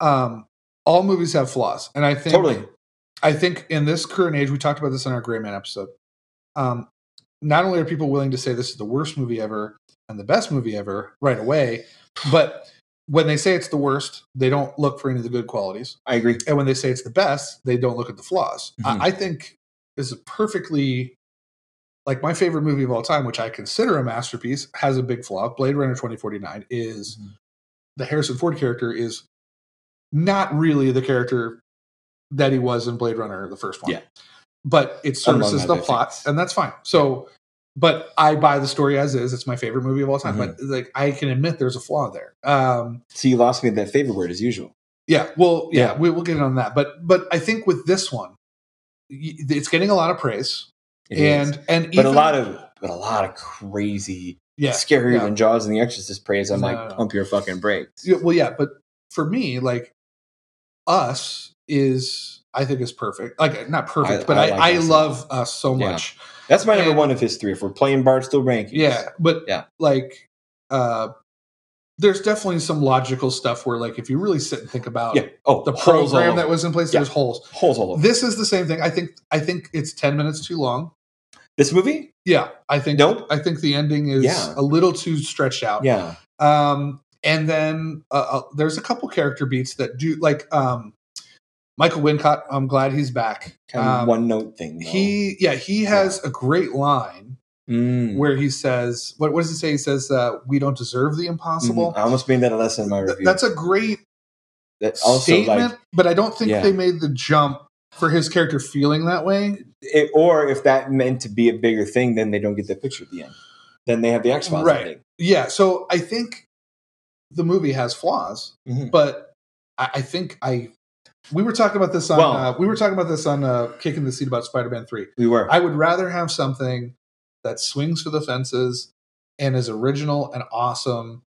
Um, all movies have flaws, and I think totally. I think in this current age, we talked about this in our Gray Man episode. Um, not only are people willing to say this is the worst movie ever and the best movie ever right away, but when they say it's the worst, they don't look for any of the good qualities. I agree. And when they say it's the best, they don't look at the flaws. Mm-hmm. I, I think this is perfectly, like my favorite movie of all time, which I consider a masterpiece, has a big flaw. Blade Runner twenty forty-nine is, mm-hmm. the Harrison Ford character is not really the character that he was in Blade Runner, the first one. Yeah. But it services the plot, things. And that's fine. So, yeah. But I buy the story as is. It's my favorite movie of all time. Mm-hmm. But like, I can admit there's a flaw there. Um, so you lost me that favorite word as usual. Yeah. Well, yeah, yeah. We, we'll get on that. But but I think with this one, it's getting a lot of praise, it and is. and even, but a lot of but a lot of crazy, yeah, scarier yeah. than Jaws and The Exorcist praise. I'm no, like, no, no. pump your fucking brakes. Yeah, well, yeah. But for me, like, Us is I think is perfect. Like not perfect, I, but I, I, like I love Us so much. Yeah. That's my number and, one of his three. If we're playing Barstool rankings, yeah, but yeah. like, uh, there's definitely some logical stuff where, like, if you really sit and think about yeah. oh, the program that was in place, yeah. there's holes, holes all over. This is the same thing. I think. I think it's ten minutes too long. This movie, yeah, I think. Nope. I think the ending is yeah. a little too stretched out. Yeah. Um, and then uh, uh, there's a couple character beats that do like. Um, Michael Wincott, I'm glad he's back. Kind of um, one note thing. Though. He, yeah, he has yeah. a great line mm. where he says, what, what does he say? He says, uh, we don't deserve the impossible. Mm-hmm. I almost made that a lesson in my review. Th- that's a great that also, statement, like, but I don't think yeah. they made the jump for his character feeling that way. It, or if that meant to be a bigger thing, then they don't get the picture at the end. Then they have the X-Files right. ending. Yeah, so I think the movie has flaws, mm-hmm. but I, I think I... We were talking about this on well, uh, we were talking about this on uh, Kicking the Seat about Spider-Man three. We were. I would rather have something that swings for the fences and is original and awesome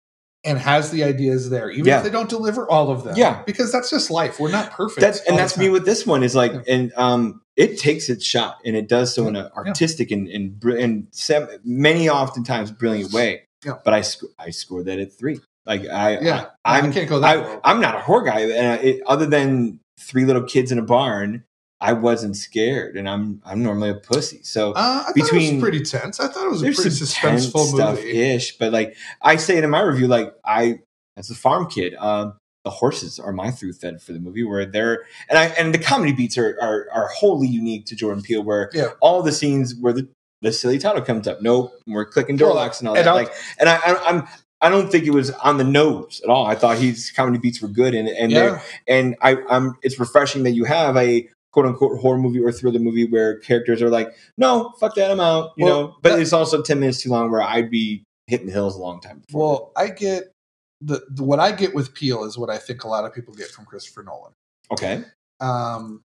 and has the ideas there, even yeah. if they don't deliver all of them. Yeah, because that's just life. We're not perfect. That's, and that's me with this one is like, yeah. and um, it takes its shot and it does so in an artistic yeah. and and and sem- many oftentimes brilliant way. Yeah. But I sc- I scored that at three. Like I yeah, I, I'm, I can't go that I, way. I'm not a horror guy, and I, it, other than three little kids in a barn, I wasn't scared, and I'm I'm normally a pussy. So uh, I between, thought it was pretty tense. I thought it was a pretty suspenseful movie, ish. But like I say it in my review, like I as a farm kid, uh, the horses are my through thread for the movie. Where they're and I and the comedy beats are are, are wholly unique to Jordan Peele, where yeah. all the scenes where the, the silly title comes up, nope, we're clicking door locks and all and that. I'll, like and I, I I'm. I don't think it was on the nose at all. I thought his comedy beats were good, and and yeah. and I, I'm. It's refreshing that you have a quote unquote horror movie or thriller movie where characters are like, no, fuck that, I'm out, you well, know. But that, it's also ten minutes too long, where I'd be hitting the hills a long time before. Well, I get the, the what I get with Peele is what I think a lot of people get from Christopher Nolan. Okay, um,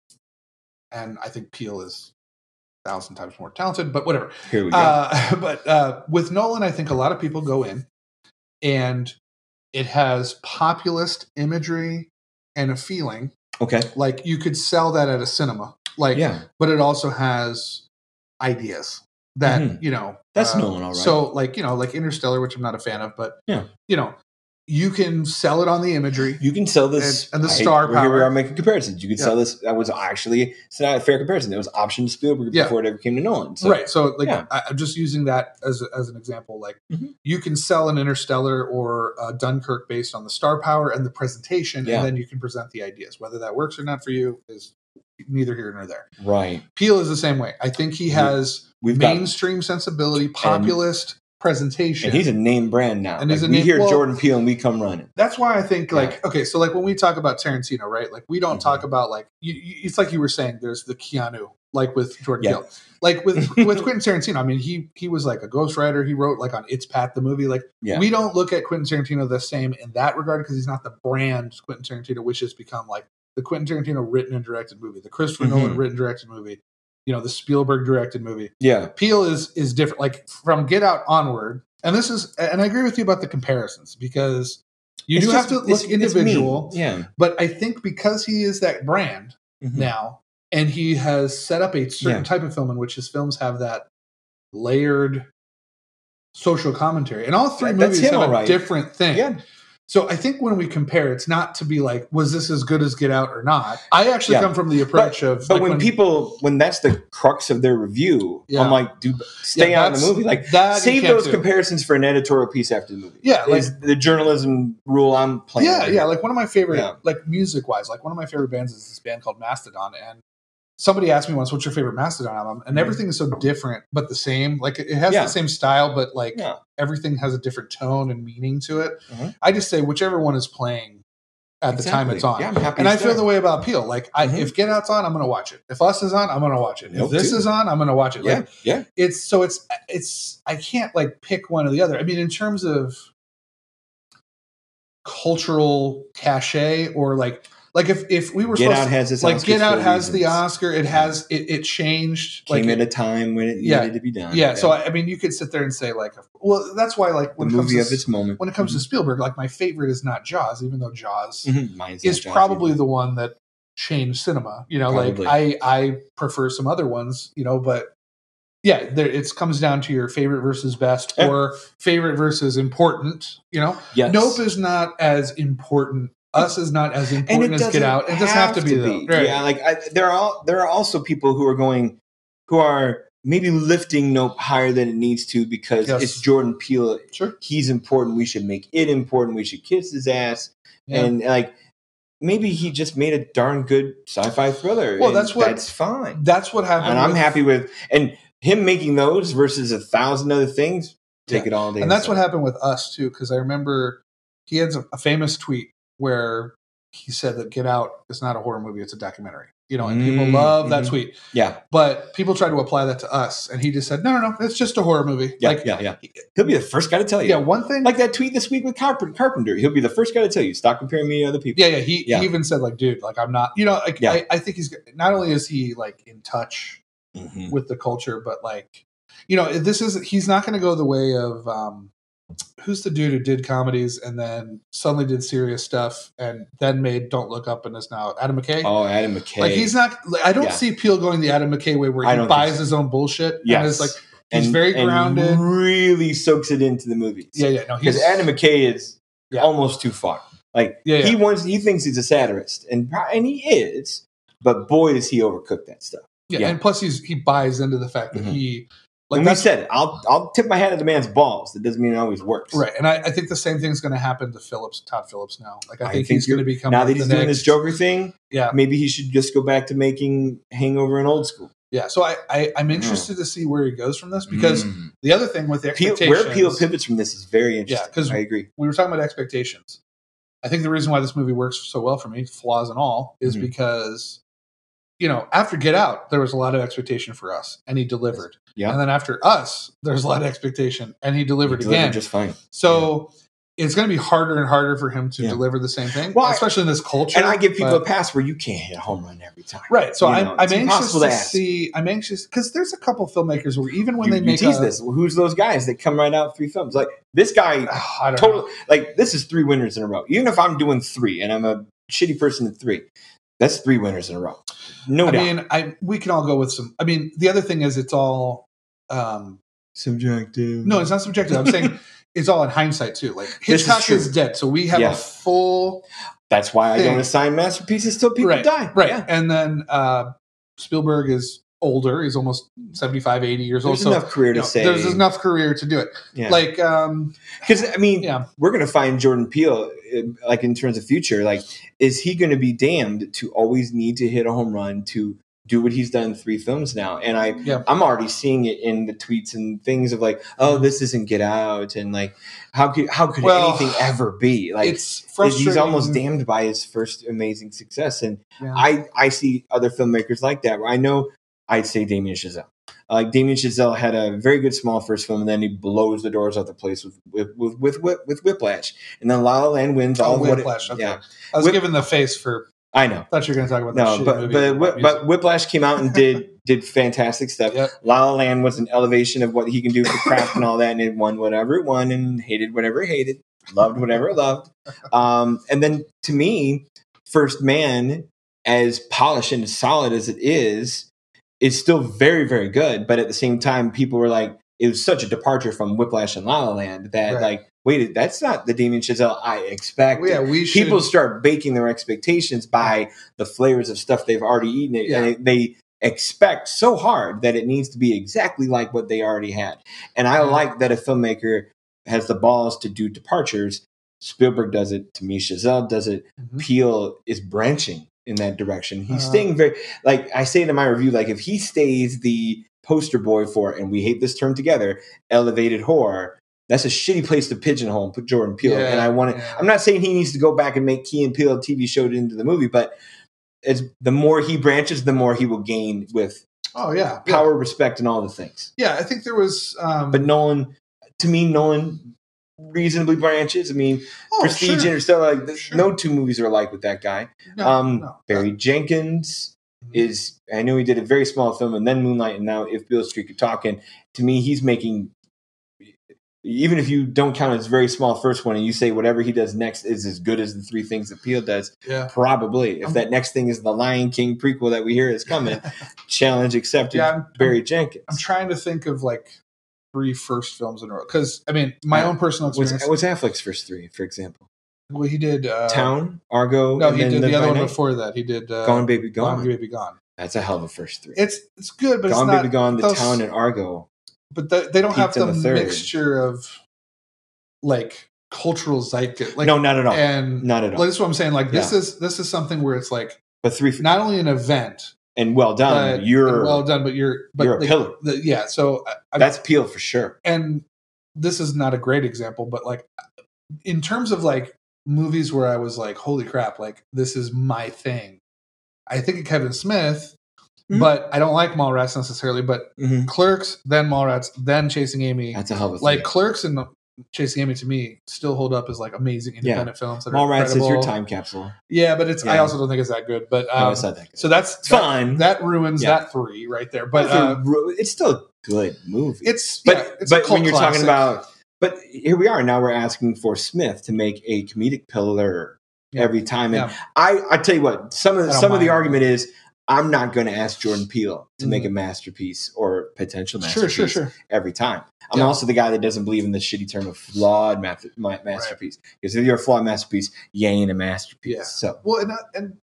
and I think Peele is thousand times more talented, but whatever. Here we go. Uh, but uh, with Nolan, I think a lot of people go in, and it has populist imagery and a feeling. Okay. Like, you could sell that at a cinema. Like, yeah. But it also has ideas that, mm-hmm. you know. That's uh, Nolan, all right. So, like, you know, like Interstellar, which I'm not a fan of, but, yeah. you know, you can sell it on the imagery. You can sell this. And, and the I, star power. Here we are making comparisons. You can yeah. sell this. That was actually, it's not a fair comparison. That was optioned to Spielberg yeah. before it ever came to Nolan. So, right. So, like, yeah. I, I'm just using that as, a, as an example. Like, mm-hmm. you can sell an Interstellar or uh, Dunkirk based on the star power and the presentation, yeah. and then you can present the ideas. Whether that works or not for you is neither here nor there. Right. Peele is the same way. I think he has We've mainstream got, sensibility, populist and, presentation. And he's a name brand now. And like, a we name, hear well, Jordan Peele and we come running. That's why I think yeah. like, okay, so like when we talk about Tarantino, right? Like we don't mm-hmm. talk about like, you, you, it's like you were saying, there's the Keanu, like with Jordan yeah. Peele. Like with, with Quentin Tarantino, I mean, he he was like a ghostwriter. He wrote like on It's Pat, the movie. Like yeah. we don't look at Quentin Tarantino the same in that regard because he's not the brand Quentin Tarantino, which has become like, the Quentin Tarantino written and directed movie, the Christopher mm-hmm. Nolan written directed movie, you know, the Spielberg directed movie. Yeah. Peele is is different. Like from Get Out onward, and this is and I agree with you about the comparisons because you it's do just, have to look it's, individual. It's yeah. But I think because he is that brand mm-hmm. now, and he has set up a certain yeah. type of film in which his films have that layered social commentary. And all three that, movies have a right. different thing. Yeah. So I think when we compare, it's not to be like, was this as good as Get Out or not? I actually yeah. come from the approach but, of. But like when, when people, when that's the crux of their review, yeah. I'm like, dude, stay yeah, out of the movie. Like, save those do. comparisons for an editorial piece after the movie. Yeah, like is the journalism rule I'm playing. Yeah, right yeah. Now. Like one of my favorite, yeah. like music wise, like one of my favorite bands is this band called Mastodon, and. Somebody asked me once, what's your favorite Mastodon album? And everything is so different, but the same. Like, it has yeah. the same style, but, like, yeah. everything has a different tone and meaning to it. Mm-hmm. I just say whichever one is playing at exactly. the time it's on. Yeah, I'm happy and I feel the way about Peele. Like, I, mm-hmm. if Get Out's on, I'm going to watch it. If Us is on, I'm going to watch it. If nope, this too. is on, I'm going to watch it. Yeah, like, yeah. It's, so it's, it's, I can't, like, pick one or the other. I mean, in terms of cultural cachet or, like, Like if, if we were Get supposed Out has its like Oscars Get Out has reasons. the Oscar, it has it, it changed. Came like, at a time when it yeah, needed to be done. Yeah, yeah. So I mean, you could sit there and say like, well, that's why like when the it comes movie to, of its moment. When it comes mm-hmm. to Spielberg, like my favorite is not Jaws, even though Jaws mm-hmm. is Jaws probably either. the one that changed cinema. You know, probably. like I I prefer some other ones. You know, but yeah, there, it comes down to your favorite versus best or favorite versus important. You know, yes. Nope is not as important. Us is not as important as Get Out. It doesn't have to be, though. Right. Yeah, like I, there are there are also people who are going, who are maybe lifting Nope higher than it needs to because yes. it's Jordan Peele. Sure, he's important. We should make it important. We should kiss his ass. Yeah. And like maybe he just made a darn good sci-fi thriller. Well, that's what that's fine. That's what happened. And I'm with, happy with and him making those versus a thousand other things. Take yeah. it all day. And that's what happened with Us too, because I remember he had a, a famous tweet. Where he said that Get Out is not a horror movie, it's a documentary. You know, and mm, people love mm-hmm. that tweet. Yeah. But people try to apply that to Us, and he just said, no, no, no, it's just a horror movie. Yeah, like, yeah, yeah. He'll be the first guy to tell you. Yeah, one thing. Like that tweet this week with Carpenter. He'll be the first guy to tell you, stop comparing me to other people. Yeah, yeah. He, yeah. he even said, like, dude, like, I'm not, you know, like, yeah. I, I think he's, not only is he, like, in touch mm-hmm. with the culture, but, like, you know, this is, he's not going to go the way of, um, who's the dude who did comedies and then suddenly did serious stuff and then made Don't Look Up and is now Adam McKay? Oh, Adam McKay. Like he's not. Like, I don't yeah. see Peele going the Adam McKay way where he buys so. his own bullshit. Yes. And is like he's and, very grounded, and really soaks it into the movies. Yeah, yeah. No, because Adam McKay is yeah. almost too far. Like yeah, yeah. he wants, he thinks he's a satirist, and and he is, but boy, does he overcook that stuff. Yeah, yeah. And plus he's he buys into the fact that mm-hmm. he. Like and we said it, I'll I'll tip my hat at the man's balls. That doesn't mean it always works, right? And I, I think the same thing's going to happen to Phillips, Todd Phillips now. Like I, I think, think he's going to become now that he's doing this Joker thing. Yeah, maybe he should just go back to making Hangover and Old School. Yeah, so I, I I'm interested mm. to see where he goes from this because mm. the other thing with the expectations, where Peele pivots from this is very interesting. Yeah, because I agree. We were talking about expectations. I think the reason why this movie works so well for me, flaws and all, is mm. because. You know, after Get Out, there was a lot of expectation for Us, and he delivered. Yeah. And then after Us, there's a lot of expectation, and he delivered, he delivered again. Just fine. So it's going to be harder and harder for him to yeah. deliver the same thing, well, especially I, in this culture. And I give people but, a pass where you can't hit a home run every time. Right. So I'm, know, I'm anxious to, to see. I'm anxious because there's a couple filmmakers where even when you, they you make tease a, this, well, who's those guys that come right out three films? Like this guy, oh, I don't totally, know. Like this is three winners in a row. Even if I'm doing three and I'm a shitty person at three, that's three winners in a row. No I doubt. I mean, I, we can all go with some. I mean, the other thing is it's all um, subjective. No, it's not subjective. I'm saying. It's all in hindsight too. Like Hitchcock is, is dead, so we have yeah. a full. That's why thing. I don't assign masterpieces till people right. die. Right, yeah. And then uh, Spielberg is older. He's almost seventy-five, eighty years there's old. There's enough so, career to you know, say. There's enough career to do it. Yeah. Like, um, because I mean, yeah. we're gonna find Jordan Peele. Like in terms of future, like is he going to be damned to always need to hit a home run to? Do what he's done in three films now. And I, yeah. I'm already seeing it in the tweets and things of like, oh, this isn't Get Out. And like, how could, how could well, anything ever be? Like, it's frustrating. He's almost damned by his first amazing success. And yeah. I, I see other filmmakers like that. I know I'd say Damien Chazelle. Like uh, Damien Chazelle had a very good small first film, and then he blows the doors off the place with with with, with, with, with Whiplash. And then La La Land wins all oh, what Whiplash. It, okay. yeah. I was Whip- given the face for... I know. I thought you were going to talk about that no, shit but, movie. But, but Whiplash came out and did did fantastic stuff. Yep. La La Land was an elevation of what he can do for craft and all that, and it won whatever it won and hated whatever it hated, loved whatever it loved. Um, and then to me, First Man, as polished and as solid as it is, is still very, very good. But at the same time, people were like, it was such a departure from Whiplash and La La Land that right. like, wait, that's not the Damien Chazelle I expect. Well, yeah, we should. People start baking their expectations by the flavors of stuff they've already eaten. Yeah. And they expect so hard that it needs to be exactly like what they already had. And I like that a filmmaker has the balls to do departures. Spielberg does it. To me, Chazelle does it. Mm-hmm. Peele is branching in that direction. He's uh, staying very, like I say it in my review, like if he stays the poster boy for, and we hate this term together, elevated horror, that's a shitty place to pigeonhole and put Jordan Peele. Yeah, and I want to, yeah. I'm not saying he needs to go back and make Key and Peele T V show into the movie, but it's the more he branches, the more he will gain with oh yeah power, yeah. respect, and all the things. Yeah, I think there was, um, but Nolan, to me, Nolan reasonably branches. I mean, oh, Prestige, sure. Interstellar, like sure. no two movies are alike with that guy. No, um, no, Barry no. Jenkins is. I know he did a very small film, and then Moonlight, and now If Beale Street Could Talk. And to me, he's making. Even if you don't count his very small first one and you say whatever he does next is as good as the three things that Peele does, yeah. probably. If I'm, that next thing is the Lion King prequel that we hear is coming, challenge accepted, yeah, I'm, Barry I'm, Jenkins. I'm trying to think of like three first films in a row. Because, I mean, my yeah. own personal experience. What's Affleck's first three, for example? Well, he did... Uh, Town, Argo, no, and he did the, the other one night. Before that. He did... Uh, Gone Baby Gone. Gone Baby Gone. That's a hell of a first three. It's it's good, but Gone, it's not... Gone Baby Gone, The those, Town, and Argo. But the, they don't have the, the mixture of like cultural zeitgeist. Like, no, not at all. And not at all. Like, that's what I'm saying. Like this yeah. is this is something where it's like, but three, not only an event and well done. But, you're well done, but you're but you're a like, pillar. The, yeah. So I, that's Peele for sure. And this is not a great example, but like in terms of like movies where I was like, holy crap, like this is my thing. I think of Kevin Smith. Mm-hmm. But I don't like Mallrats necessarily, but mm-hmm. Clerks, then Mallrats, then Chasing Amy. That's a hell of a thing. Like Clerks and Chasing Amy to me still hold up as like amazing independent yeah. films. That Mallrats is your time capsule. Yeah, but it's yeah. I also don't think it's that good. But um, no, it's not that good. So that's that, fine. That ruins yeah. that three right there. But uh, it's still a good movie. It's but yeah, it's but a cult when you're classic. Talking about, but here we are now. We're asking for Smith to make a comedic pillar yeah. every time, and yeah. I I tell you what, some of the, some mind. Of the argument is. I'm not going to ask Jordan Peele to mm. make a masterpiece or potential masterpiece sure, sure, sure. every time. I'm yeah. also the guy that doesn't believe in the shitty term of flawed ma- ma- masterpiece. Right. Because if you're a flawed masterpiece, you ain't a masterpiece. Yeah. So, well, and, and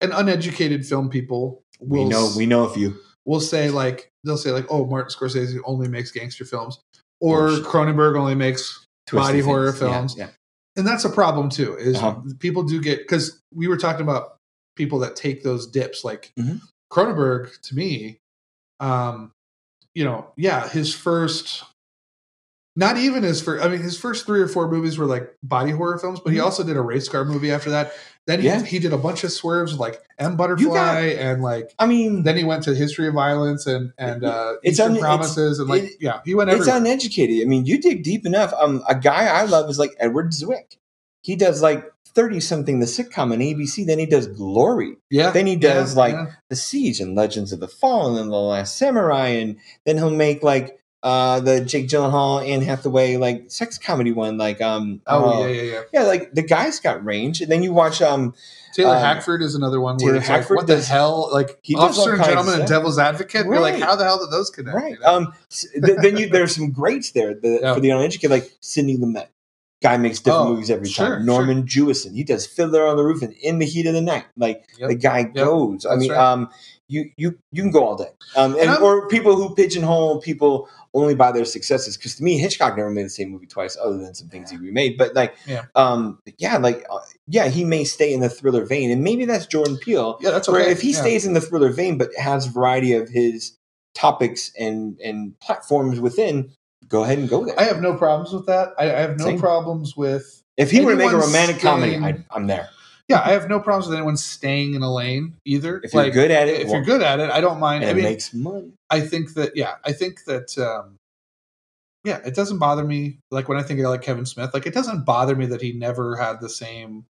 and uneducated film people will we know we know if you will say like they'll say like, oh, Martin Scorsese only makes gangster films, or Cronenberg only makes body horror things. Films, yeah, yeah. and that's a problem too. Is uh-huh. people do get because we were talking about. People that take those dips like mm-hmm. Cronenberg to me um you know yeah his first Not even his first, I mean, his first three or four movies were like body horror films, but he also did a race car movie after that. Then he, yeah. he did a bunch of swerves like M. Butterfly got, and like, I mean, then he went to History of Violence and, and, uh, it's Eastern un, Promises it's, and like, it, yeah, he went everywhere. It's uneducated. I mean, you dig deep enough. Um, a guy I love is like Edward Zwick. He does like thirty something, the sitcom on A B C. Then he does Glory. Yeah. Then he does yeah, like yeah. The Siege and Legends of the Fall and then The Last Samurai. And then he'll make like, Uh, the Jake Gyllenhaal, Anne Hathaway, like sex comedy one, like um, oh uh, yeah, yeah, yeah, yeah, like the guy's got range. And then you watch um, Taylor uh, Hackford is another one. Taylor where it's Hackford, like, what does, the hell? Like he Officer and Gentleman and Devil's Advocate. Right. You're like, how the hell did those connect? Right. You know? Um, th- then you there's some greats there the, yeah. for the uneducated, like Sidney Lumet. Guy makes different oh, movies every sure, time. Norman sure. Jewison, he does Fiddler on the Roof and In the Heat of the Night. Like yep, the guy yep, goes. I mean, right. um, you you you can go all day. Um, and, and or people who pigeonhole people only by their successes. Because to me, Hitchcock never made the same movie twice, other than some things yeah. he remade. But like, yeah, um, yeah, like, uh, yeah, he may stay in the thriller vein, and maybe that's Jordan Peele. Yeah, that's okay. Where if he yeah. stays in the thriller vein, but has a variety of his topics and and platforms within. Go ahead and go there. I have no problems with that. I, I have no Same. problems with... If he were to make a romantic staying, comedy, I, I'm there. Yeah, I have no problems with anyone staying in a lane either. If like, you're good at it. If well, you're good at it, I don't mind. And I mean, it makes money. I think that, yeah, I think that, um, yeah, it doesn't bother me. Like when I think of like Kevin Smith, like it doesn't bother me that he never had the same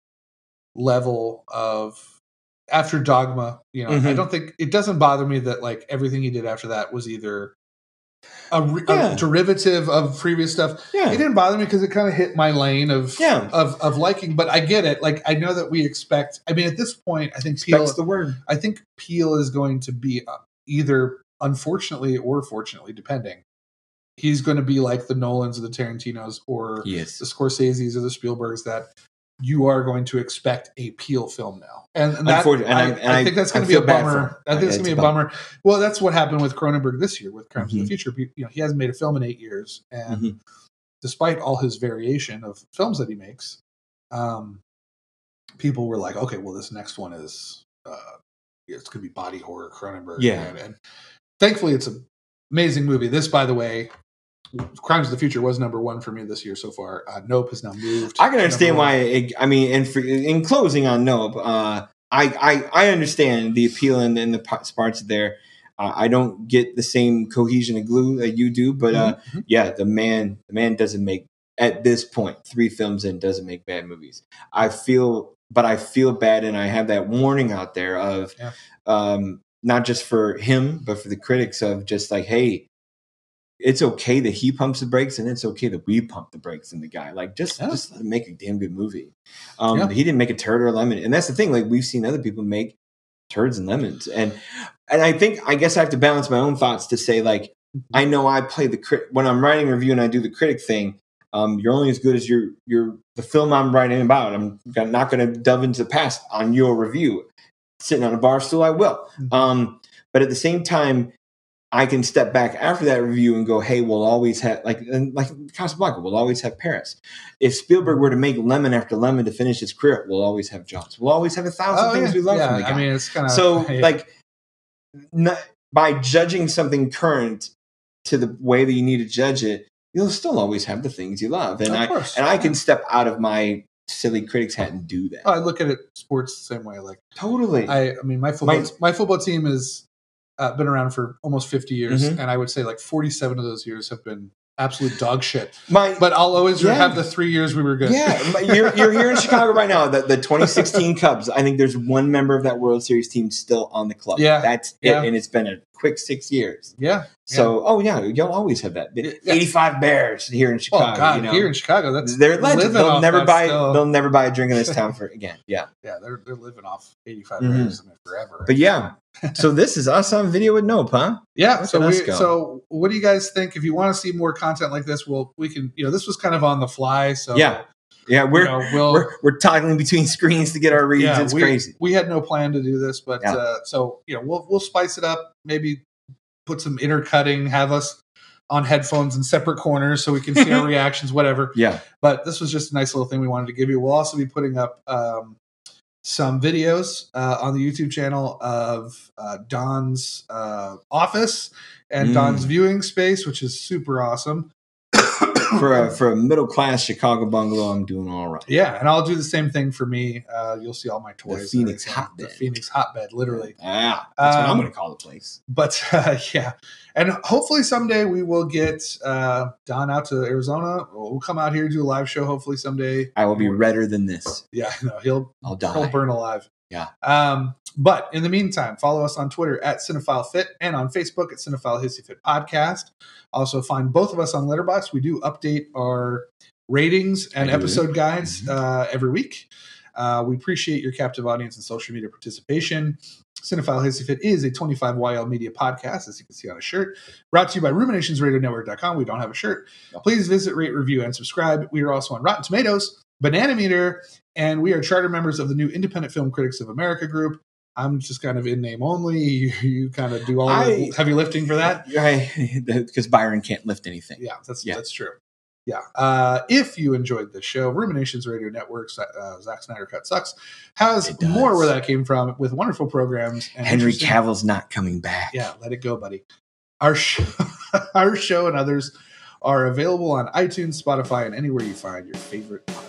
level of... After Dogma, you know, mm-hmm. I don't think... It doesn't bother me that like everything he did after that was either... A, re- yeah. a derivative of previous stuff. Yeah. It didn't bother me because it kind of hit my lane of, yeah. of of liking. But I get it. Like I know that we expect. I mean, at this point, I think Peele, the word. I think Peele is going to be either, unfortunately or fortunately, depending. He's going to be like the Nolans or the Tarantinos or yes. the Scorseses or the Spielbergs that. You are going to expect a Peele film now. And, and, that, and, I, and I think that's going to be a bummer. I think it's going to be a bummer. bummer. Well, that's what happened with Cronenberg this year with Crimes mm-hmm. of the Future. You know, he hasn't made a film in eight years. And mm-hmm. despite all his variation of films that he makes, um, people were like, okay, well, this next one is, uh, it's going to be body horror Cronenberg. Yeah. And, and thankfully, it's an amazing movie. This, by the way, Crimes of the Future was number one for me this year so far. Uh, Nope has now moved. I can understand why. It, I mean, and for, in closing on Nope, uh, I, I I understand the appeal and, and the parts there. Uh, I don't get the same cohesion and glue that you do, but uh, mm-hmm. yeah, the man the man doesn't make at this point three films in doesn't make bad movies. I feel, but I feel bad, and I have that warning out there of yeah. um, not just for him, but for the critics of just like, hey. It's okay that he pumps the brakes, and it's okay that we pump the brakes in the guy. Like, just, yeah. just let him make a damn good movie. Um, yeah. He didn't make a turd or a lemon. And that's the thing. Like, we've seen other people make turds and lemons. And and I think, I guess I have to balance my own thoughts to say, like, I know I play the critic. When I'm writing a review and I do the critic thing, um, you're only as good as your your the film I'm writing about. I'm not going to delve into the past on your review. Sitting on a bar stool, I will. Mm-hmm. Um, but at the same time, I can step back after that review and go, hey, we'll always have, like, and like Casablanca, we'll always have Paris. If Spielberg were to make lemon after lemon to finish his career, we'll always have Jaws. We'll always have a thousand oh, things yeah. we love yeah. from the guy. I mean, it's kind of, so, yeah. like, not, by judging something current to the way that you need to judge it, you'll still always have the things you love. And, I, course, and yeah. I can step out of my silly critics hat and do that. Oh, I look at it sports the same way. Like, totally. I, I mean, my football, my, my football team is. Uh, been around for almost fifty years, mm-hmm. and I would say like forty-seven of those years have been absolute dog shit. My, but I'll always yeah. have the three years we were good. Yeah, you're, you're here in Chicago right now. The, the twenty sixteen Cubs, I think there's one member of that World Series team still on the club. Yeah. That's yeah. it, and it's been a quick six years. Yeah. So, yeah. oh, yeah, you'll always have that. eighty-five Bears here in Chicago. Oh, God, you know? Here in Chicago. That's, they're legends. They'll never, buy, they'll never buy a drink in this town for again. Yeah. Yeah, they're, they're living off eighty-five mm-hmm. Bears forever. But, yeah. So this is us on video with Nope, huh? Yeah. So we, so what do you guys think? If you want to see more content like this, well, we can. You know, this was kind of on the fly. So yeah, yeah, we're you know, we'll, we're, we're toggling between screens to get our reads. Yeah, it's we, crazy. We had no plan to do this, but yeah. uh, so you know, we'll we'll spice it up. Maybe put some intercutting. Have us on headphones in separate corners so we can see our reactions. Whatever. Yeah. But this was just a nice little thing we wanted to give you. We'll also be putting up. Um, some videos uh, on the YouTube channel of uh, Don's uh, office and mm. Don's viewing space, which is super awesome. for a, for a middle class Chicago bungalow, I'm doing all right. Yeah, and I'll do the same thing for me. Uh, you'll see all my toys. The Phoenix Hotbed. The Phoenix Hotbed, literally. Yeah, that's um, what I'm going to call the place. But uh, yeah, and hopefully someday we will get uh, Don out to Arizona. We'll come out here, do a live show. Hopefully someday I will be redder than this. Yeah, no, he'll I'll die. He'll burn alive. Yeah. Um, but in the meantime, follow us on Twitter at Cinephile Fit and on Facebook at Cinephile Hissy Fit Podcast. Also find both of us on Letterboxd. We do update our ratings and episode guides mm-hmm. uh, every week. Uh, we appreciate your captive audience and social media participation. Cinephile Hissy Fit is a twenty-five Y L media podcast, as you can see on a shirt, brought to you by ruminations radio network dot com. We don't have a shirt. No. Please visit, rate, review, and subscribe. We are also on Rotten Tomatoes, Banana Meter, and we are charter members of the new Independent Film Critics of America group. I'm just kind of in name only. You, you kind of do all I, the heavy lifting for that. Because Byron can't lift anything. Yeah, that's yeah. that's true. Yeah. Uh, if you enjoyed this show, Ruminations Radio Network, uh, Zack Snyder Cut Sucks, has more where that came from with wonderful programs. And Henry Cavill's not coming back. Yeah, let it go, buddy. Our show, our show and others are available on iTunes, Spotify, and anywhere you find your favorite podcast.